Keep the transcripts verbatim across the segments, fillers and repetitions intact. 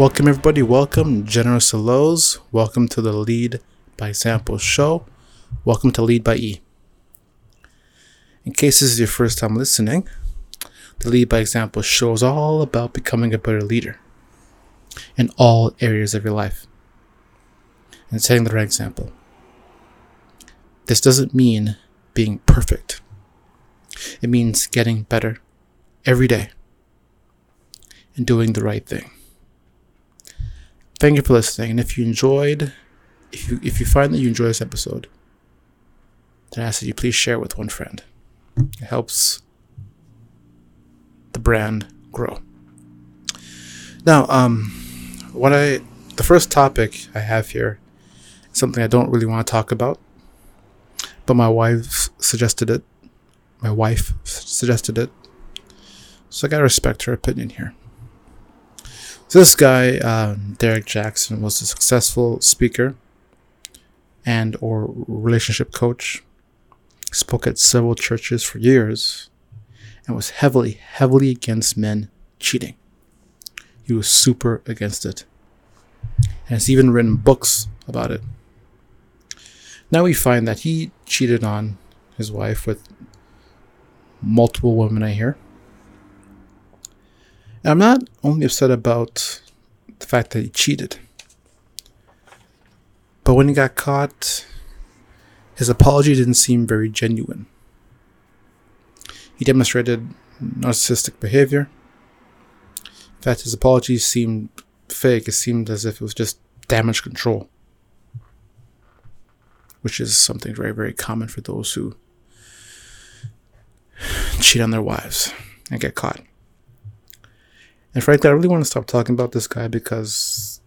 Welcome everybody, welcome Generous Lows, welcome to the Lead by Example show, welcome to Lead by E. In case this is your first time listening, the Lead by Example show is all about becoming a better leader in all areas of your life and setting the right example. This doesn't mean being perfect. It means getting better every day and doing the right thing. Thank you for listening. And if you enjoyed, if you, if you find that you enjoy this episode, then I ask that you please share it with one friend. It helps the brand grow. Now, um, what I the first topic I have here is something I don't really want to talk about, but my wife suggested it. My wife suggested it, so I gotta respect her opinion here. So this guy, uh, Derek Jackson, was a successful speaker and or relationship coach, spoke at several churches for years, and was heavily, heavily against men cheating. He was super against it. And has even written books about it. Now we find that he cheated on his wife with multiple women, I hear. I'm not only upset about the fact that he cheated, but when he got caught, his apology didn't seem very genuine. He demonstrated narcissistic behavior. In fact, his apology seemed fake. It seemed as if it was just damage control, which is something very, very common for those who cheat on their wives and get caught. And frankly, I really want to stop talking about this guy because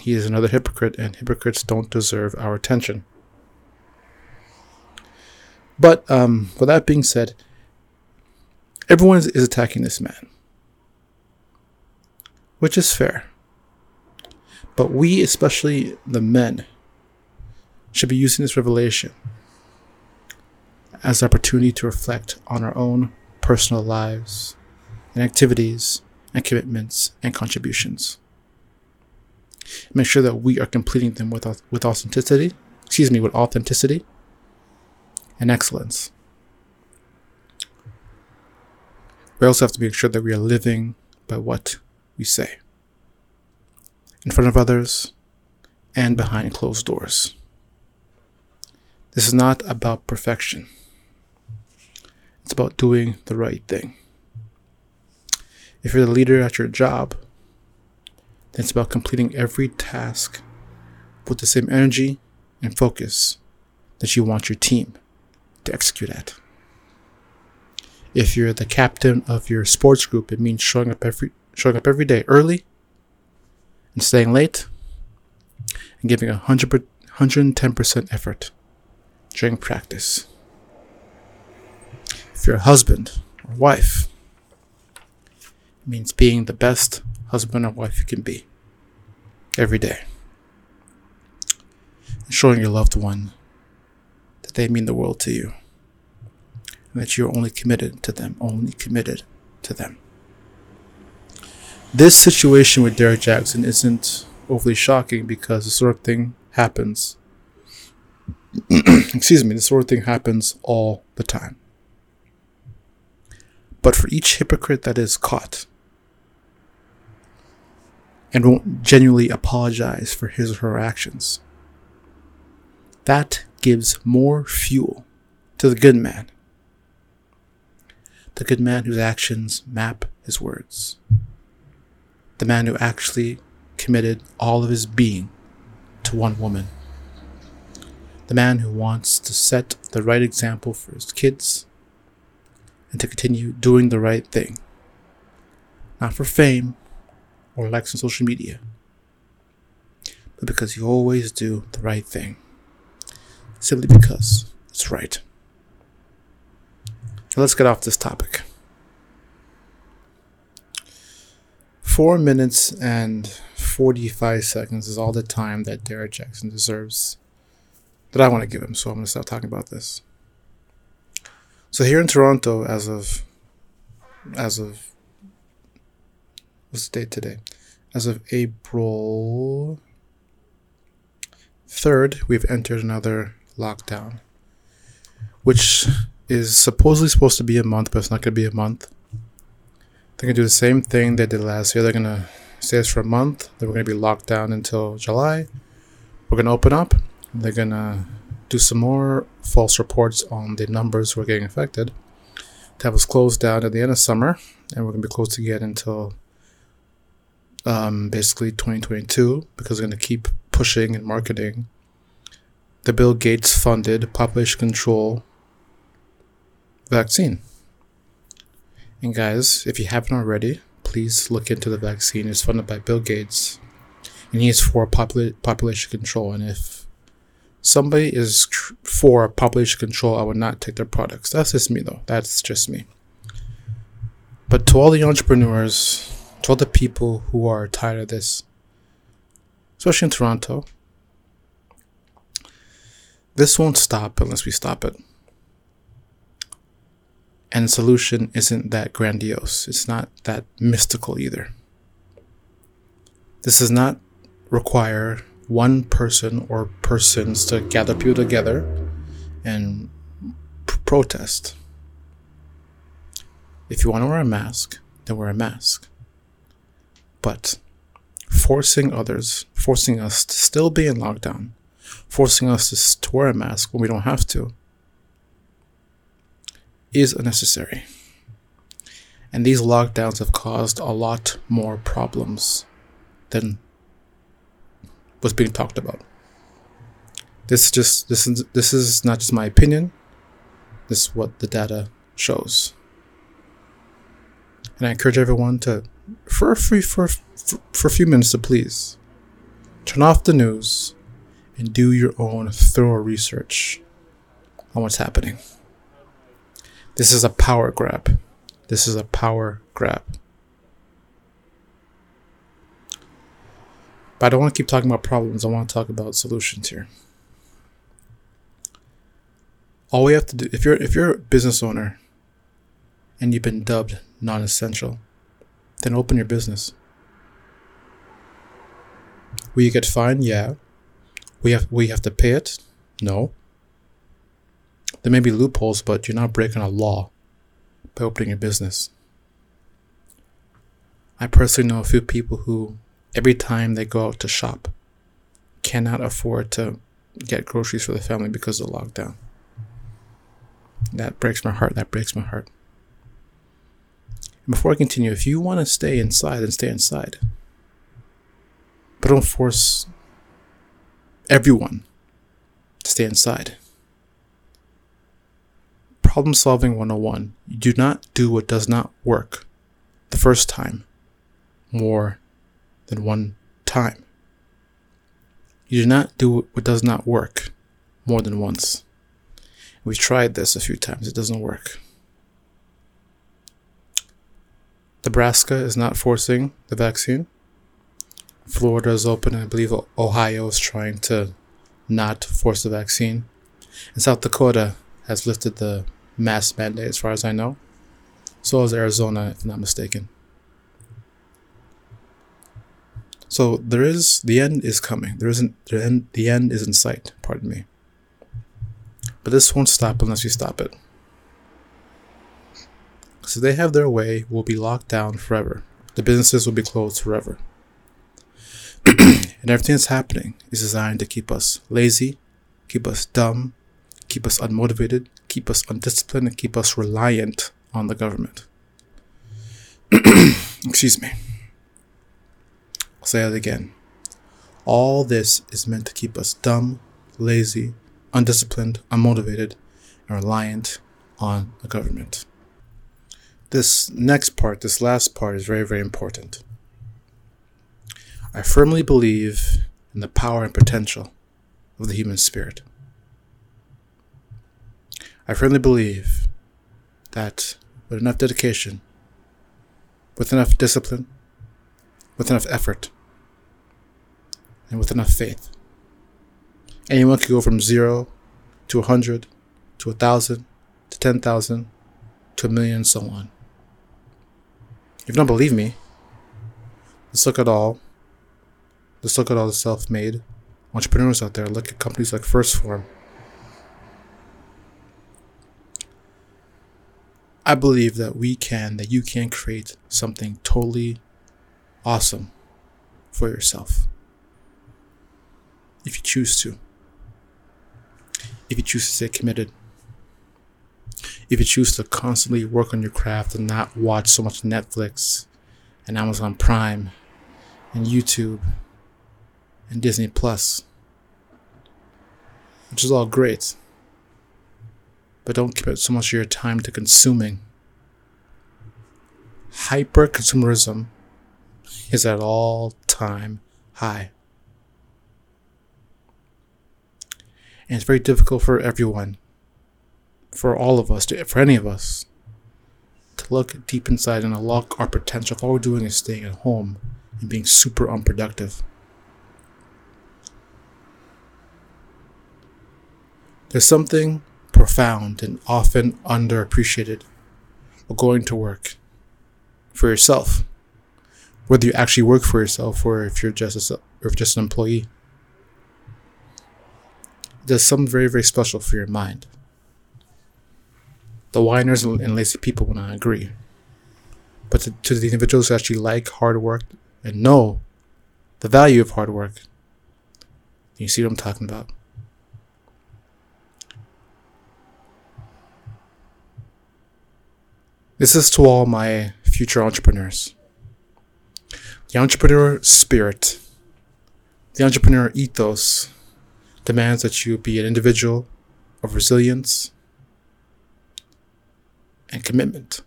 he is another hypocrite, and hypocrites don't deserve our attention. But um, with that being said, everyone is, is attacking this man, which is fair. But we, especially the men, should be using this revelation as an opportunity to reflect on our own personal lives and activities and commitments and contributions. Make sure that we are completing them with with authenticity, excuse me, with authenticity and excellence. We also have to make sure that we are living by what we say, in front of others and behind closed doors. This is not about perfection. It's about doing the right thing. If you're the leader at your job, then it's about completing every task with the same energy and focus that you want your team to execute at. If you're the captain of your sports group, it means showing up every showing up every day early and staying late and giving one hundred ten percent effort during practice. If you're a husband or wife, means being the best husband or wife you can be every day. And showing your loved one that they mean the world to you and that you're only committed to them, only committed to them. This situation with Derek Jackson isn't overly shocking because this sort of thing happens. Excuse me, this sort of thing happens all the time. But for each hypocrite that is caught and won't genuinely apologize for his or her actions, that gives more fuel to the good man. The good man whose actions map his words. The man who actually committed all of his being to one woman. The man who wants to set the right example for his kids and to continue doing the right thing. Not for fame or likes on social media, but because you always do the right thing, simply because it's right. Now let's get off this topic. Four minutes and forty-five seconds is all the time that Derek Jackson deserves that I want to give him, so I'm going to stop talking about this. So here in Toronto, as of, as of, what's the date today? as of April third, we've entered another lockdown, which is supposedly supposed to be a month, but it's not going to be a month. They're going to do the same thing they did last year. They're going to stay us for a month. Then we're going to be locked down until July. We're going to open up. They're going to do some more false reports on the numbers who are getting affected. That was closed down at the end of summer, and we're going to be closed again until um, basically twenty twenty-two, because we're going to keep pushing and marketing the Bill Gates funded population control vaccine. And guys, if you haven't already, please look into the vaccine. It's funded by Bill Gates, and he is for popula- population control. And if somebody is tr- for population control, I would not take their products. That's just me, though. That's just me. But to all the entrepreneurs, to all the people who are tired of this, especially in Toronto, this won't stop unless we stop it. And the solution isn't that grandiose. It's not that mystical either. This does not require one person or persons to gather people together and p- protest. If you want to wear a mask, then wear a mask. But forcing others, forcing us to still be in lockdown, forcing us to, to wear a mask when we don't have to, is unnecessary. And these lockdowns have caused a lot more problems than was being talked about. This is just this is this is not just my opinion. This is what the data shows. And I encourage everyone to, for a free for for a few minutes, to please turn off the news and do your own thorough research on what's happening. This is a power grab. This is a power grab. But I don't want to keep talking about problems. I want to talk about solutions here. All we have to do, if you're if you're a business owner and you've been dubbed non-essential, then open your business. Will you get fined? Yeah. We have we have to pay it? No. There may be loopholes, but you're not breaking a law by opening your business. I personally know a few people who, every time they go out to shop, cannot afford to get groceries for the family because of the lockdown. That breaks my heart. That breaks my heart. And before I continue, if you want to stay inside, then stay inside. But don't force everyone to stay inside. Problem solving one oh one. You do not do what does not work the first time more than one time. You do not do what does not work more than once. We've tried this a few times. It doesn't work. Nebraska is not forcing the vaccine. Florida is open. I believe Ohio is trying to not force the vaccine. And South Dakota has lifted the mask mandate, as far as I know. So is Arizona, if I'm not mistaken. So there is, the end is coming. There isn't, the end, the end is in sight, pardon me. But this won't stop unless you stop it. So they have their way, we'll be locked down forever. The businesses will be closed forever. And everything that's happening is designed to keep us lazy, keep us dumb, keep us unmotivated, keep us undisciplined, and keep us reliant on the government. Excuse me. I'll say that again. All this is meant to keep us dumb, lazy, undisciplined, unmotivated, and reliant on the government. This next part, this last part, is very, very important. I firmly believe in the power and potential of the human spirit. I firmly believe that with enough dedication, with enough discipline, with enough effort, and with enough faith, anyone can go from zero to a hundred, to a thousand, to ten thousand, to a million, and so on. If you don't believe me, Let's look at all. Let's look at all the self-made entrepreneurs out there. Look at companies like First Form. I believe that we can, that you can create something totally awesome for yourself. If you choose to. If you choose to stay committed. If you choose to constantly work on your craft and not watch so much Netflix and Amazon Prime and YouTube and Disney Plus, which is all great, but don't commit so much of your time to consuming. Hyper-consumerism is at an all-time high. And it's very difficult for everyone, for all of us, to, for any of us, to look deep inside and unlock our potential if all we're doing is staying at home and being super unproductive. There's something profound and often underappreciated of going to work for yourself, whether you actually work for yourself or if you're just a, or if just an employee. It does something very, very special for your mind. The whiners and lazy people will not agree. But to, to the individuals who actually like hard work and know the value of hard work, you see what I'm talking about. This is to all my future entrepreneurs. The entrepreneur spirit, the entrepreneur ethos demands that you be an individual of resilience and commitment.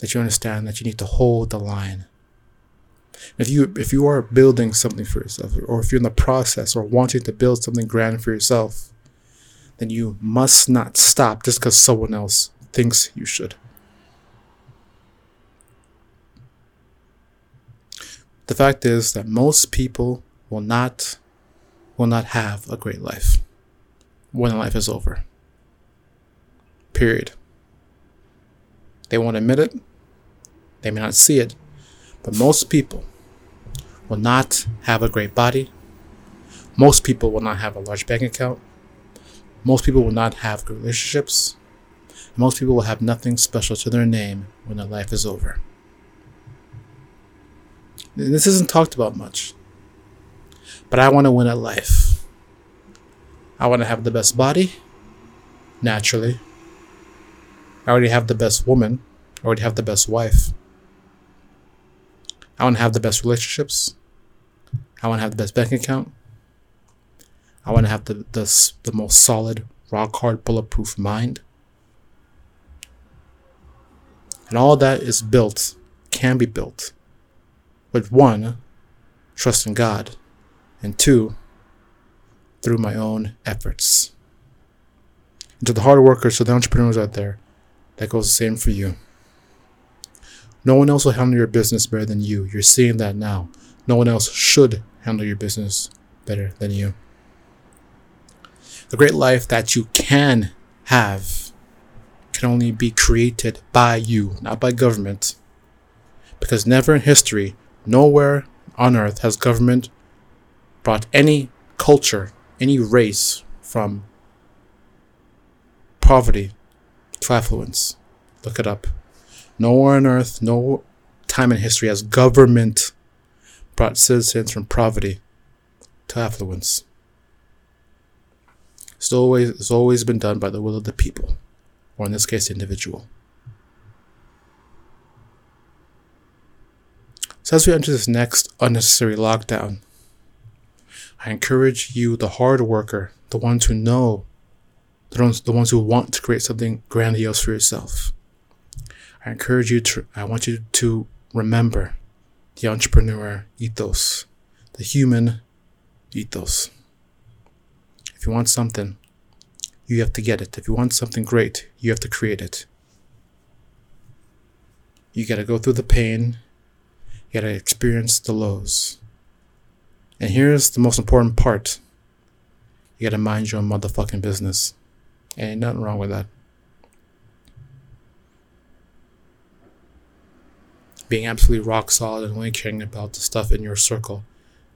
That you understand that you need to hold the line. If you if you are building something for yourself, or if you're in the process or wanting to build something grand for yourself, then you must not stop just because someone else thinks you should. The fact is that most people will not will not have a great life when life is over. Period. They won't admit it. They may not see it. But most people will not have a great body. Most people will not have a large bank account. Most people will not have good relationships. Most people will have nothing special to their name when their life is over. And this isn't talked about much. But I want to win at life. I want to have the best body. Naturally. I already have the best woman. I already have the best wife. I want to have the best relationships. I want to have the best bank account. I want to have the, the, the most solid, rock hard, bulletproof mind. And all that is built, can be built, with one, trust in God, and two, through my own efforts. And to the hard workers, to the entrepreneurs out there, that goes the same for you. No one else will handle your business better than you. You're seeing that now. No one else should handle your business better than you. The great life that you can have can only be created by you, not by government. Because never in history, nowhere on earth has government brought any culture, any race from poverty to affluence. Look it up. Nowhere on earth, no time in history has government brought citizens from poverty to affluence. It's always, it's always been done by the will of the people, or in this case, the individual. So as we enter this next unnecessary lockdown, I encourage you, the hard worker, the ones who know the ones who want to create something grandiose for yourself. I encourage you to, I want you to remember the entrepreneur ethos, the human ethos. If you want something, you have to get it. If you want something great, you have to create it. You gotta go through the pain, you gotta experience the lows. And here's the most important part. You gotta mind your own motherfucking business. And ain't nothing wrong with that. being absolutely rock solid and only caring about the stuff in your circle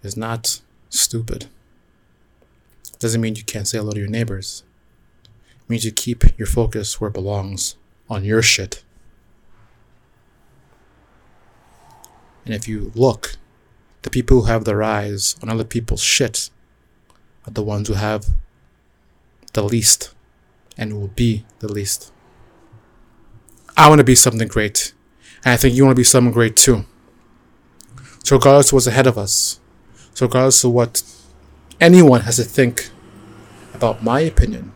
is not stupid. It doesn't mean you can't say hello to your neighbors. It means you keep your focus where it belongs, on your shit. And if you look, the people who have their eyes on other people's shit are the ones who have the least and will be the least. I want to be something great, and I think you want to be something great too. So regardless of what's ahead of us, so regardless of what anyone has to think about my opinion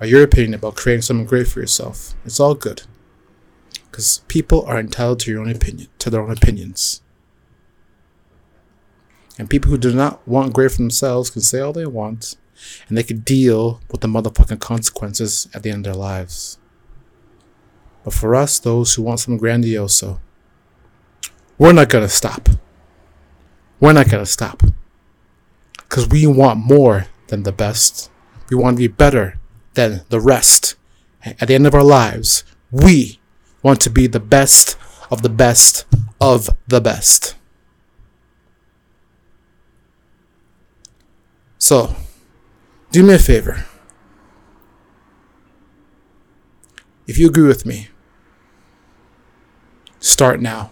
or your opinion about creating something great for yourself, it's all good. Because people are entitled to your own opinion, to their own opinions. And people who do not want great for themselves can say all they want, and they can deal with the motherfucking consequences at the end of their lives. But for us, those who want something grandiose, we're not going to stop. We're not going to stop. Because we want more than the best. We want to be better than the rest. At the end of our lives, we want to be the best of the best of the best. So, do me a favor. If you agree with me, start now.